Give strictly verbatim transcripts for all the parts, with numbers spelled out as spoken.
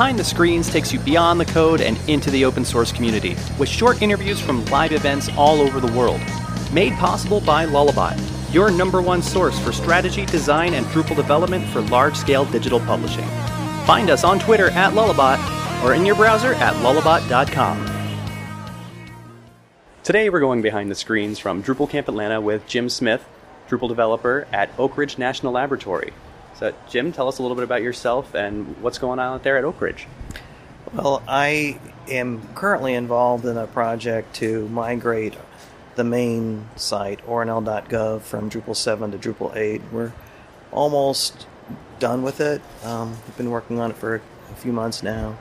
Behind the Screens takes you beyond the code and into the open source community with short interviews from live events all over the world. Made possible by Lullabot, your number one source for strategy, design, and Drupal development for large-scale digital publishing. Find us on Twitter at Lullabot or in your browser at lullabot dot com. Today we're going behind the screens from Drupal Camp Atlanta with Jim Smith, Drupal developer at Oak Ridge National Laboratory. So, Jim, tell us a little bit about yourself and what's going on out there at Oak Ridge. Well, I am currently involved in a project to migrate the main site, ornl dot gov, from Drupal seven to Drupal eight. We're almost done with it. Um, we've been working on it for a few months now.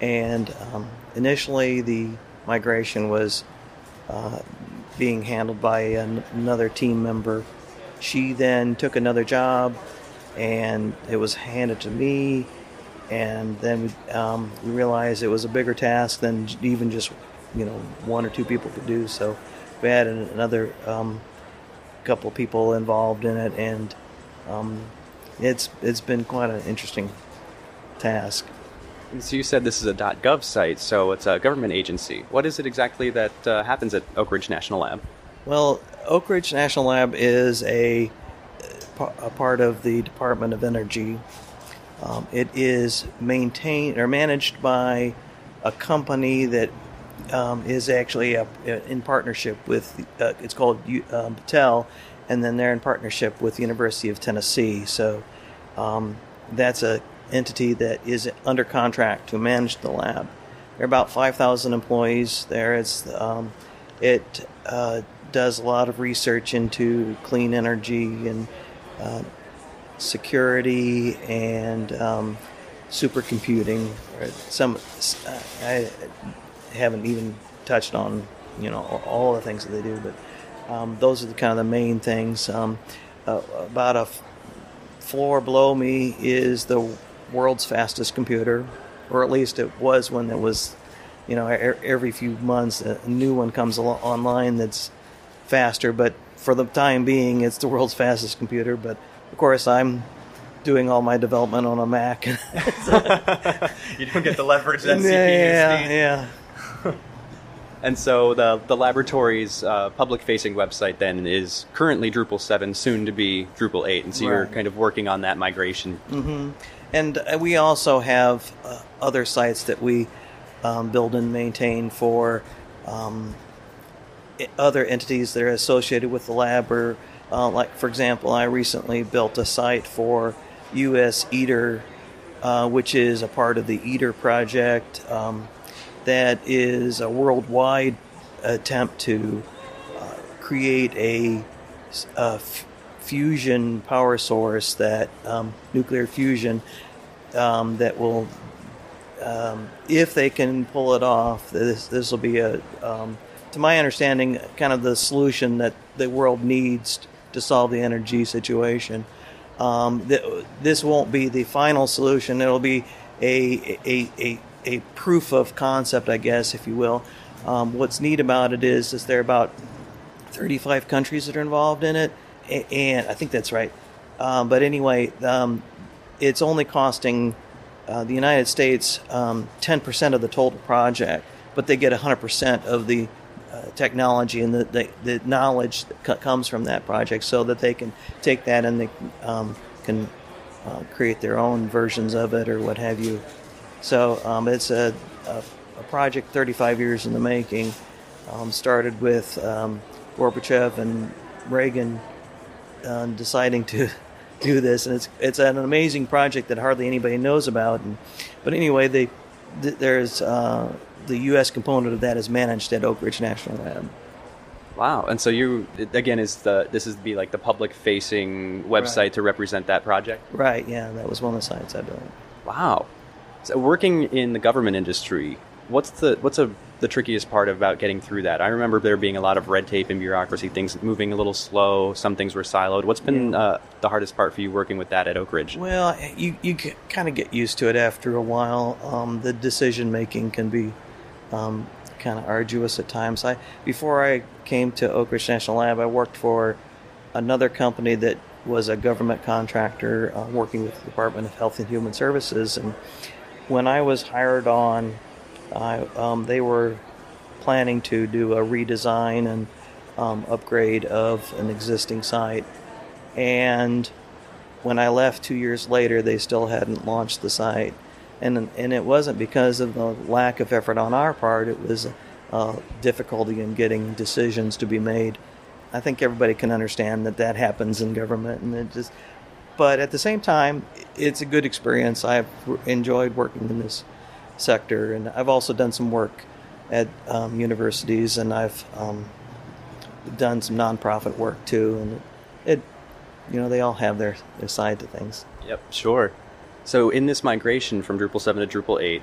And um, initially, the migration was uh, being handled by an- another team member. She then took another job, and it was handed to me, and then we, um, we realized it was a bigger task than even just, you know, one or two people could do. So we had an, another um, couple people involved in it, and um, it's it's been quite an interesting task. So you said this is a .gov site, so it's a government agency. What is it exactly that uh, happens at Oak Ridge National Lab? Well, Oak Ridge National Lab is a a part of the Department of Energy. Um, it is maintained or managed by a company that um, is actually a, in partnership with, uh, it's called uh, Battelle, and then they're in partnership with the University of Tennessee. So um, that's an entity that is under contract to manage the lab. There are about five thousand employees there. It's um, It uh, does a lot of research into clean energy and Uh, security and um, supercomputing. Some uh, I haven't even touched on, you know, all the things that they do, but um, those are the kind of the main things. Um, uh, about a f- floor below me is the world's fastest computer, or at least it was when it was, you know, er- every few months a new one comes al- online that's faster, but for the time being, it's the world's fastest computer. But, of course, I'm doing all my development on a Mac. You don't get the leverage that C P Us yeah, need. Yeah, yeah. And so the, the laboratory's uh, public-facing website, then, is currently Drupal seven, soon to be Drupal eight. And so right. You're kind of working on that migration. Mm-hmm. And uh, we also have uh, other sites that we um, build and maintain for Um, other entities that are associated with the lab, or uh, like, for example, I recently built a site for U S ITER, uh, which is a part of the ITER project. Um, that is a worldwide attempt to uh, create a, a f- fusion power source, that um, nuclear fusion um, that will, um, if they can pull it off, this this will be a um, to my understanding, kind of the solution that the world needs to solve the energy situation. Um, th- this won't be the final solution. It'll be a a, a a proof of concept, I guess, if you will. Um, what's neat about it is, is there are about thirty-five countries that are involved in it, and I think that's right. Um, but anyway, um, it's only costing uh, the United States um, ten percent of the total project, but they get one hundred percent of the technology and the, the, the knowledge that c- comes from that project, so that they can take that and they um, can uh, create their own versions of it or what have you. So um, it's a, a, a project thirty-five years in the making. Um, started with um, Gorbachev and Reagan uh, deciding to do this, and it's it's an amazing project that hardly anybody knows about. And, but anyway, they th- there's uh, the U S component of that is managed at Oak Ridge National Lab. Wow. And so you, again, is the this is be like the public-facing website right. to represent that project? Right, yeah. That was one of the sites I built. Wow. So working in the government industry, what's the what's a, the trickiest part about getting through that? I remember there being a lot of red tape and bureaucracy, things moving a little slow, some things were siloed. What's been yeah. uh, the hardest part for you working with that at Oak Ridge? Well, you, you kind of get used to it after a while. Um, the decision-making can be Um, kind of arduous at times. I before I came to Oak Ridge National Lab, I worked for another company that was a government contractor uh, working with the Department of Health and Human Services, and when I was hired on, I, um, they were planning to do a redesign and um, upgrade of an existing site. And when I left two years later, they still hadn't launched the site. And and it wasn't because of the lack of effort on our part. It was uh, difficulty in getting decisions to be made. I think everybody can understand that that happens in government, and it just. But at the same time, it's a good experience. I've enjoyed working in this sector, and I've also done some work at um, universities, and I've um, done some nonprofit work too. And it, it, you know, they all have their, their side to things. Yep, sure. So in this migration from Drupal seven to Drupal eight,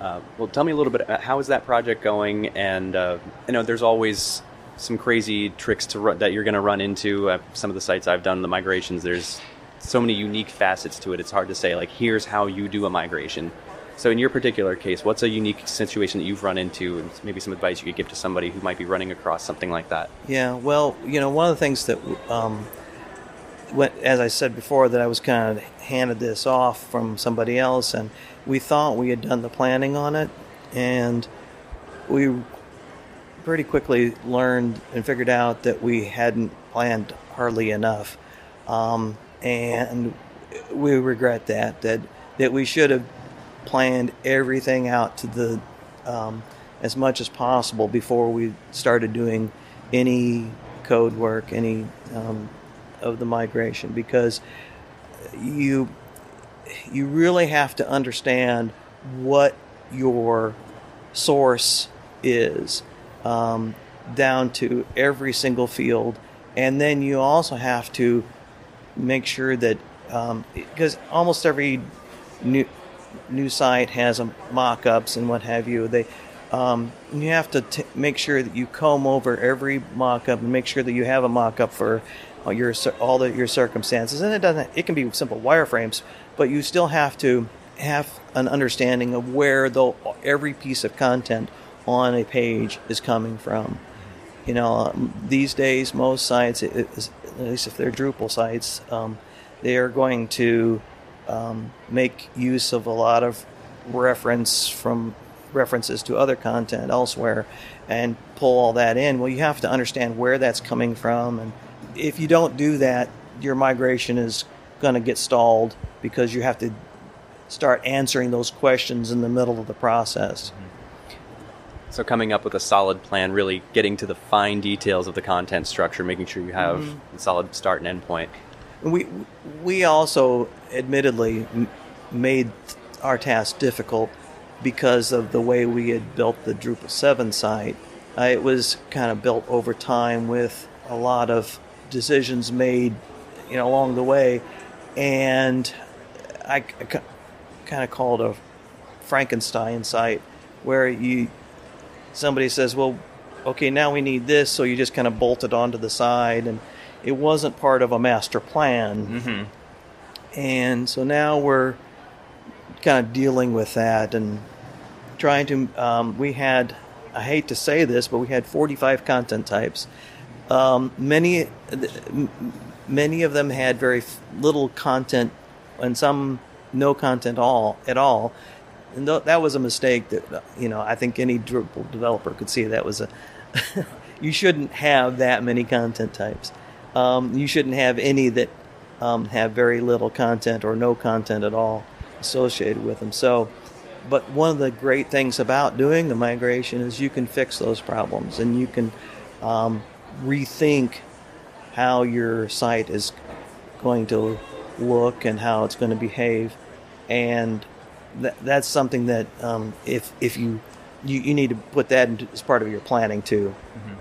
uh, well, tell me a little bit about how is that project going? And uh, I know there's always some crazy tricks to run, that you're going to run into. Uh, some of the sites I've done, the migrations, there's so many unique facets to it. It's hard to say, like, here's how you do a migration. So in your particular case, what's a unique situation that you've run into, and maybe some advice you could give to somebody who might be running across something like that? Yeah, well, you know, one of the things that, um, went, as I said before, that I was kind of handed this off from somebody else, and we thought we had done the planning on it, and we pretty quickly learned and figured out that we hadn't planned hardly enough. Um, and we regret that, that, that we should have planned everything out to the um, as much as possible before we started doing any code work, any um, of the migration, because you you really have to understand what your source is um, down to every single field, and then you also have to make sure that um, because almost every new new site has a mock-ups and what have you. They, um, you have to t- make sure that you comb over every mock-up and make sure that you have a mock-up for all your all the, your circumstances. And it doesn't. It can be simple wireframes, but you still have to have an understanding of where the every piece of content on a page is coming from. You know, um, these days most sites, it, it, at least if they're Drupal sites, um, they are going to Um, make use of a lot of reference from references to other content elsewhere and pull all that in. Well, you have to understand where that's coming from, and if you don't do that, your migration is going to get stalled because you have to start answering those questions in the middle of the process. So coming up with a solid plan, really getting to the fine details of the content structure, making sure you have mm-hmm. a solid start and end point. We we also admittedly m- made our task difficult because of the way we had built the Drupal seven site. Uh, it was kind of built over time with a lot of decisions made, you know, along the way, and I, I ca- kind of called a Frankenstein site, where you somebody says, well, okay, now we need this, so you just kind of bolt it onto the side, and it wasn't part of a master plan. Mm-hmm. And so now we're kind of dealing with that and trying to, um, we had, I hate to say this, but we had forty-five content types. Um, many, many of them had very little content and some no content all at all. And th- that was a mistake that, you know, I think any Drupal developer could see. That was a, you shouldn't have that many content types. Um, you shouldn't have any that um, have very little content or no content at all associated with them. So, but one of the great things about doing the migration is you can fix those problems, and you can um, rethink how your site is going to look and how it's going to behave. And th- that's something that um, if if you, you you need to put that into, as part of your planning too. Mm-hmm.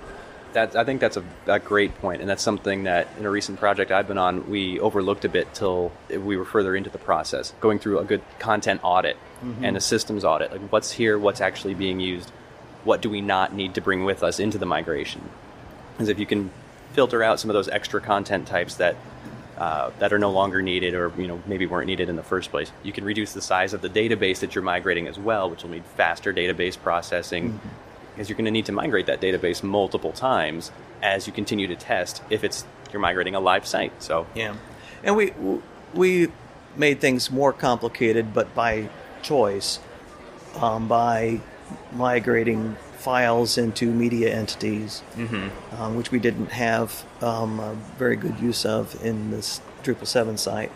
That, I think that's a, a great point, and that's something that in a recent project I've been on, we overlooked a bit till we were further into the process, going through a good content audit mm-hmm. and a systems audit. Like, what's here, what's actually being used, what do we not need to bring with us into the migration? Because if you can filter out some of those extra content types that uh, that are no longer needed, or, you know, maybe weren't needed in the first place, you can reduce the size of the database that you're migrating as well, which will need faster database processing. Mm-hmm. Because you're going to need to migrate that database multiple times as you continue to test if it's you're migrating a live site. So yeah, and we we made things more complicated, but by choice um, by migrating files into media entities, mm-hmm. um, which we didn't have um, a very good use of in this Drupal seven site.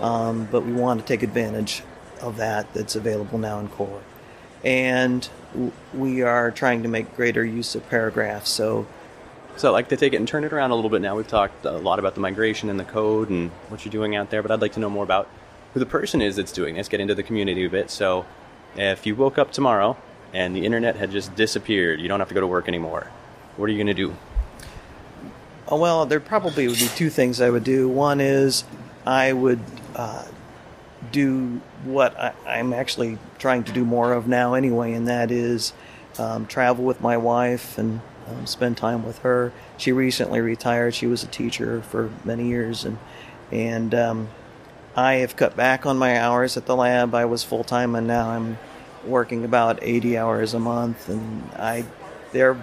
Um, but we want to take advantage of that that's available now in core. And w- we are trying to make greater use of paragraphs. So So I'd like to take it and turn it around a little bit now. We've talked a lot about the migration and the code and what you're doing out there, but I'd like to know more about who the person is that's doing this, get into the community a bit. So if you woke up tomorrow and the internet had just disappeared, you don't have to go to work anymore, what are you going to do? Oh, well, there probably would be two things I would do. One is I would uh, do what I, I'm actually trying to do more of now anyway, and that is um, travel with my wife and um, spend time with her. She recently retired. She was a teacher for many years, and and um, I have cut back on my hours at the lab. I was full-time, and now I'm working about eighty hours a month, and I they're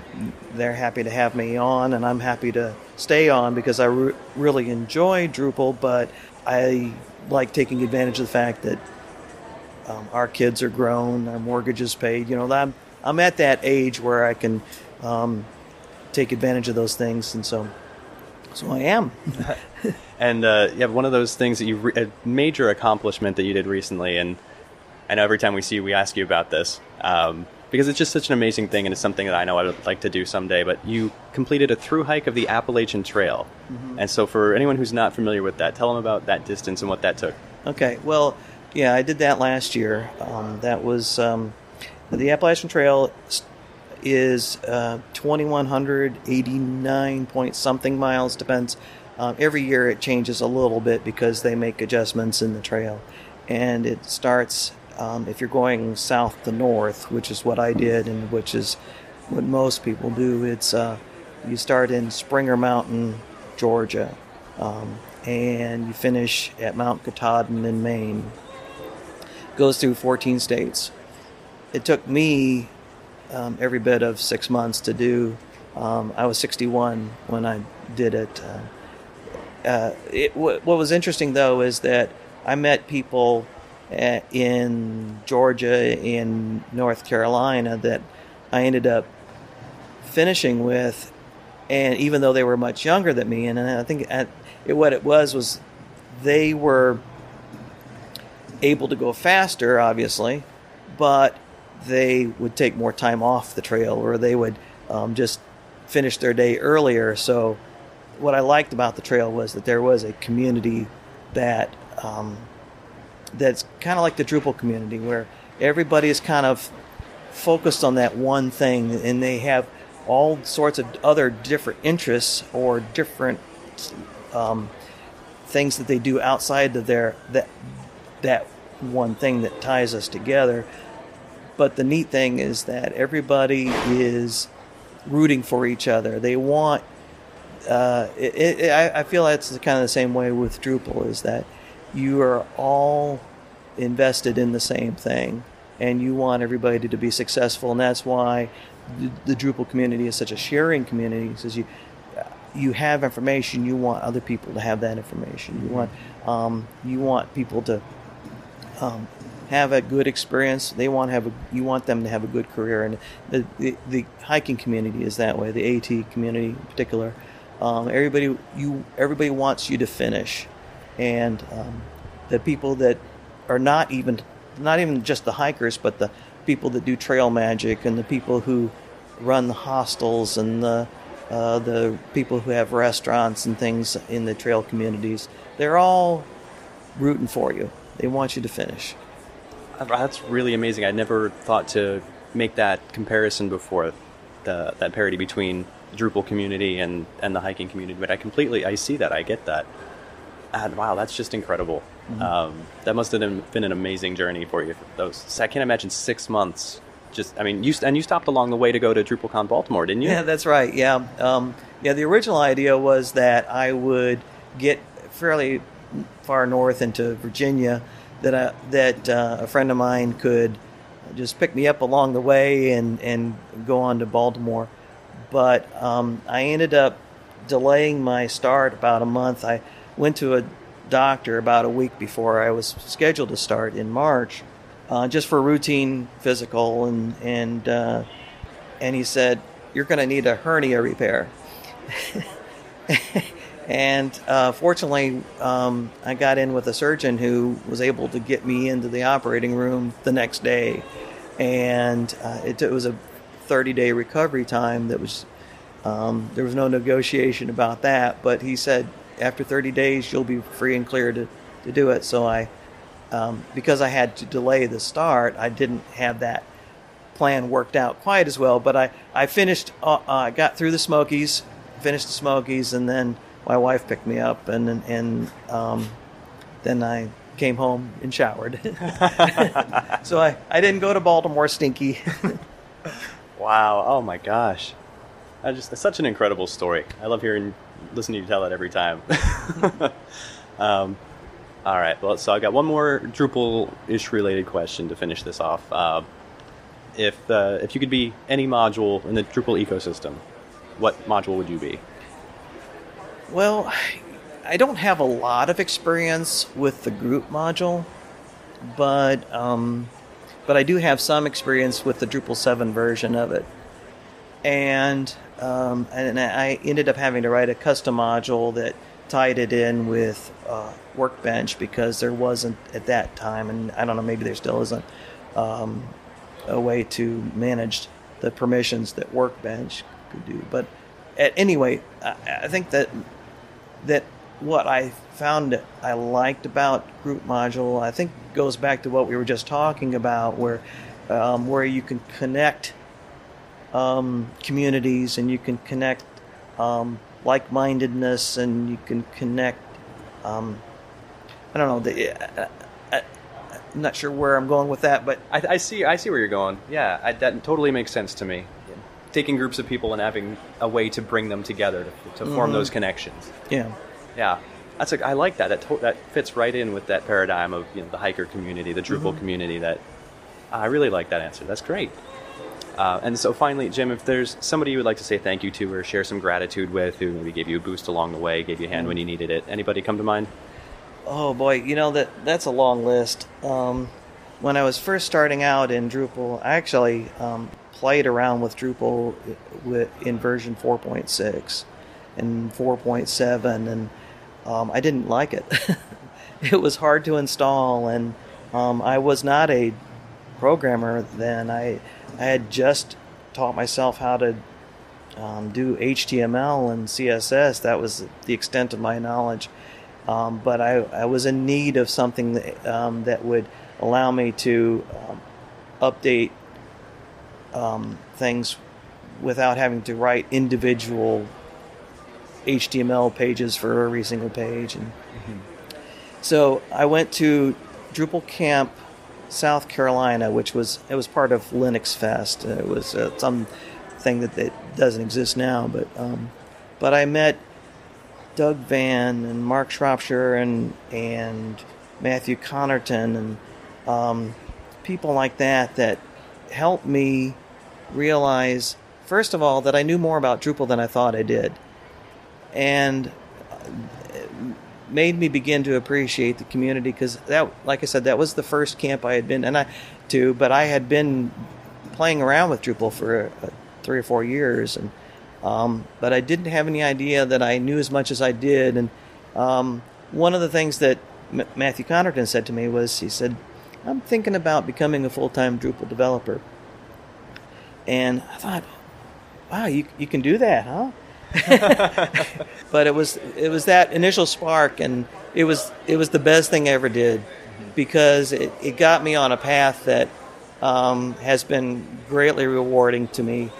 they're happy to have me on, and I'm happy to stay on because I re- really enjoy Drupal, but I like taking advantage of the fact that um, our kids are grown, our mortgage is paid. You know, I'm, I'm at that age where I can um, take advantage of those things, and so so I am. And uh, you have one of those things that you re- a major accomplishment that you did recently, and I know every time we see you, we ask you about this um, because it's just such an amazing thing, and it's something that I know I would like to do someday. But you completed a through hike of the Appalachian Trail, mm-hmm. and so for anyone who's not familiar with that, tell them about that distance and what that took. Okay, well, yeah, I did that last year. Um, that was um, the Appalachian Trail is uh, two thousand one hundred eighty-nine point something miles, depends. Um, every year it changes a little bit because they make adjustments in the trail. And it starts, um, if you're going south to north, which is what I did and which is what most people do, it's uh, you start in Springer Mountain, Georgia, um, and you finish at Mount Katahdin in Maine. Goes through fourteen states. It took me um, every bit of six months to do. Um, I was sixty-one when I did it. Uh, Uh, it, w- what was interesting, though, is that I met people at, in Georgia, in North Carolina, that I ended up finishing with, and even though they were much younger than me, and I think at, it, what it was was they were able to go faster, obviously, but they would take more time off the trail, or they would um, just finish their day earlier, so... What I liked about the trail was that there was a community that um, that's kind of like the Drupal community, where everybody is kind of focused on that one thing, and they have all sorts of other different interests or different um, things that they do outside of their that that one thing that ties us together. But the neat thing is that everybody is rooting for each other. They want. Uh, it, it, I, I feel that's kind of the same way with Drupal, is that you are all invested in the same thing, and you want everybody to, to be successful, and that's why the, the Drupal community is such a sharing community, because you you have information, you want other people to have that information, you want um, you want people to um, have a good experience. They want to have a, you want them to have a good career, and the, the, the hiking community is that way. The AT community in particular. Um, everybody, you, everybody wants you to finish, and um, the people that are not even, not even just the hikers, but the people that do trail magic, and the people who run the hostels, and the uh, the people who have restaurants and things in the trail communities, they're all rooting for you. They want you to finish. That's really amazing. I never thought to make that comparison before, the, that parity between Drupal community and, and the hiking community, but I completely, I see that, I get that. And wow, that's just incredible. Mm-hmm. Um, that must have been an amazing journey for you. For those, I can't imagine six months. Just, I mean, you and you stopped along the way to go to DrupalCon Baltimore, didn't you? Yeah, that's right. Yeah, um, yeah. The original idea was that I would get fairly far north into Virginia, that I, that uh, a friend of mine could just pick me up along the way and, and go on to Baltimore. But um, I ended up delaying my start about a month. I went to a doctor about a week before I was scheduled to start in March, uh, just for routine physical, and and uh, and he said, "You're going to need a hernia repair." And uh, fortunately, um, I got in with a surgeon who was able to get me into the operating room the next day, and uh, it, it was a thirty-day recovery time. That was um, there was no negotiation about that. But he said, after thirty days, you'll be free and clear to, to do it. So I, um, because I had to delay the start, I didn't have that plan worked out quite as well. But I, I finished, uh, uh, got through the Smokies, finished the Smokies, and then my wife picked me up, and and, and um, then I came home and showered. So I, I didn't go to Baltimore stinky. Wow. Oh, my gosh. I just, it's such an incredible story. I love hearing, listening to you tell that every time. um, all right. Well, so I've got one more Drupal-ish related question to finish this off. Uh, if uh, if you could be any module in the Drupal ecosystem, what module would you be? Well, I don't have a lot of experience with the group module, but um, but I do have some experience with the Drupal seven version of it. And um, and I ended up having to write a custom module that tied it in with uh, Workbench, because there wasn't at that time, and I don't know, maybe there still isn't, um, a way to manage the permissions that Workbench could do. But at, anyway, I, I think that that what I found I liked about Group Module, I think, goes back to what we were just talking about, where um, where you can connect Um, communities, and you can connect um, like-mindedness, and you can connect um, I don't know the, I, I, I'm not sure where I'm going with that, but I, I see I see where you're going. Yeah, I, that totally makes sense to me. Yeah. Taking groups of people and having a way to bring them together to, to mm-hmm. form those connections. Yeah, yeah, that's a, I like that. That to, that fits right in with that paradigm of, you know, the hiker community, the Drupal mm-hmm. community. That I really like that answer. That's great. Uh, and so finally, Jim, if there's somebody you would like to say thank you to or share some gratitude with, who maybe gave you a boost along the way, gave you a hand when you needed it, anybody come to mind? Oh, boy, you know, that that's a long list. Um, when I was first starting out in Drupal, I actually um, played around with Drupal in version four point six and four point seven, and um, I didn't like it. It was hard to install, and um, I was not a programmer then. I... I had just taught myself how to um, do H T M L and C S S. That was the extent of my knowledge. Um, but I, I was in need of something that, um, that would allow me to um, update um, things without having to write individual H T M L pages for every single page. And mm-hmm. So I went to Drupal Camp South Carolina, which was it was part of Linux Fest. It was uh, something that, that doesn't exist now, but um, but I met Doug Van and Mark Shropshire and and Matthew Connerton and um, people like that that helped me realize, first of all, that I knew more about Drupal than I thought I did, and made me begin to appreciate the community, because that, like I said, that was the first camp I had been and I to, but I had been playing around with Drupal for uh, three or four years, and um, but I didn't have any idea that I knew as much as I did. And um, one of the things that M- Matthew Connerton said to me was, he said, "I'm thinking about becoming a full-time Drupal developer," and I thought, "Wow, you you can do that, huh?" But it was it was that initial spark, and it was it was the best thing I ever did, because it, it got me on a path that um, has been greatly rewarding to me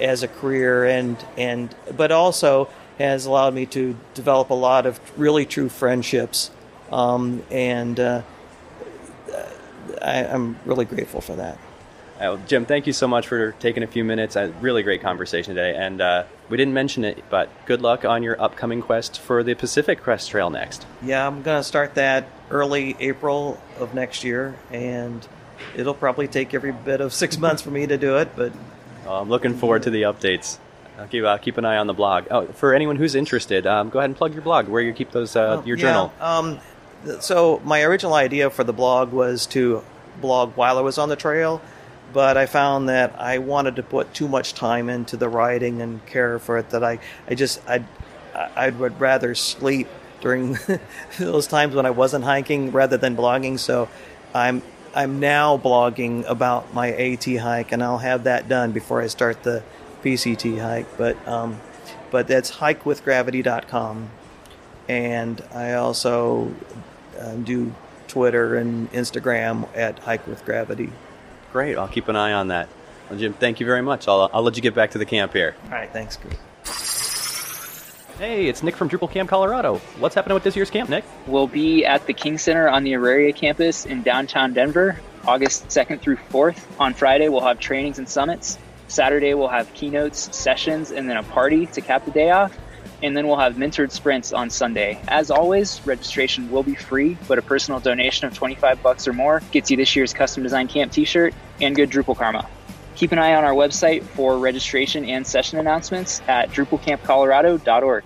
as a career, and and but also has allowed me to develop a lot of really true friendships, um, and uh, I, I'm really grateful for that. Uh, Jim, thank you so much for taking a few minutes. A really great conversation today, and uh, we didn't mention it, but good luck on your upcoming quest for the Pacific Crest Trail next. Yeah, I'm going to start that early April of next year, and it'll probably take every bit of six months for me to do it. But well, I'm looking forward to the updates. I'll keep, I'll keep an eye on the blog. Oh, for anyone who's interested, um, go ahead and plug your blog, where you keep those uh, your yeah, journal. Um, so my original idea for the blog was to blog while I was on the trail, but I found that I wanted to put too much time into the writing and care for it, that I, I just, I I would rather sleep during those times when I wasn't hiking rather than blogging. So I'm I'm now blogging about my AT hike, and I'll have that done before I start the P C T hike. But um, but that's hike with gravity dot com, and I also uh, do Twitter and Instagram at hike with gravity. Great, I'll keep an eye on that. Well, Jim, thank you very much. I'll I'll let you get back to the camp here. All right, thanks. Hey, it's Nick from Drupal Camp Colorado. What's happening with this year's camp, Nick? We'll be at the King Center on the Auraria campus in downtown Denver, August second through fourth. On Friday, we'll have trainings and summits. Saturday, we'll have keynotes, sessions, and then a party to cap the day off. And then we'll have mentored sprints on Sunday. As always, registration will be free, but a personal donation of twenty-five bucks or more gets you this year's custom designed camp t-shirt and good Drupal karma. Keep an eye on our website for registration and session announcements at Drupal Camp Colorado dot org.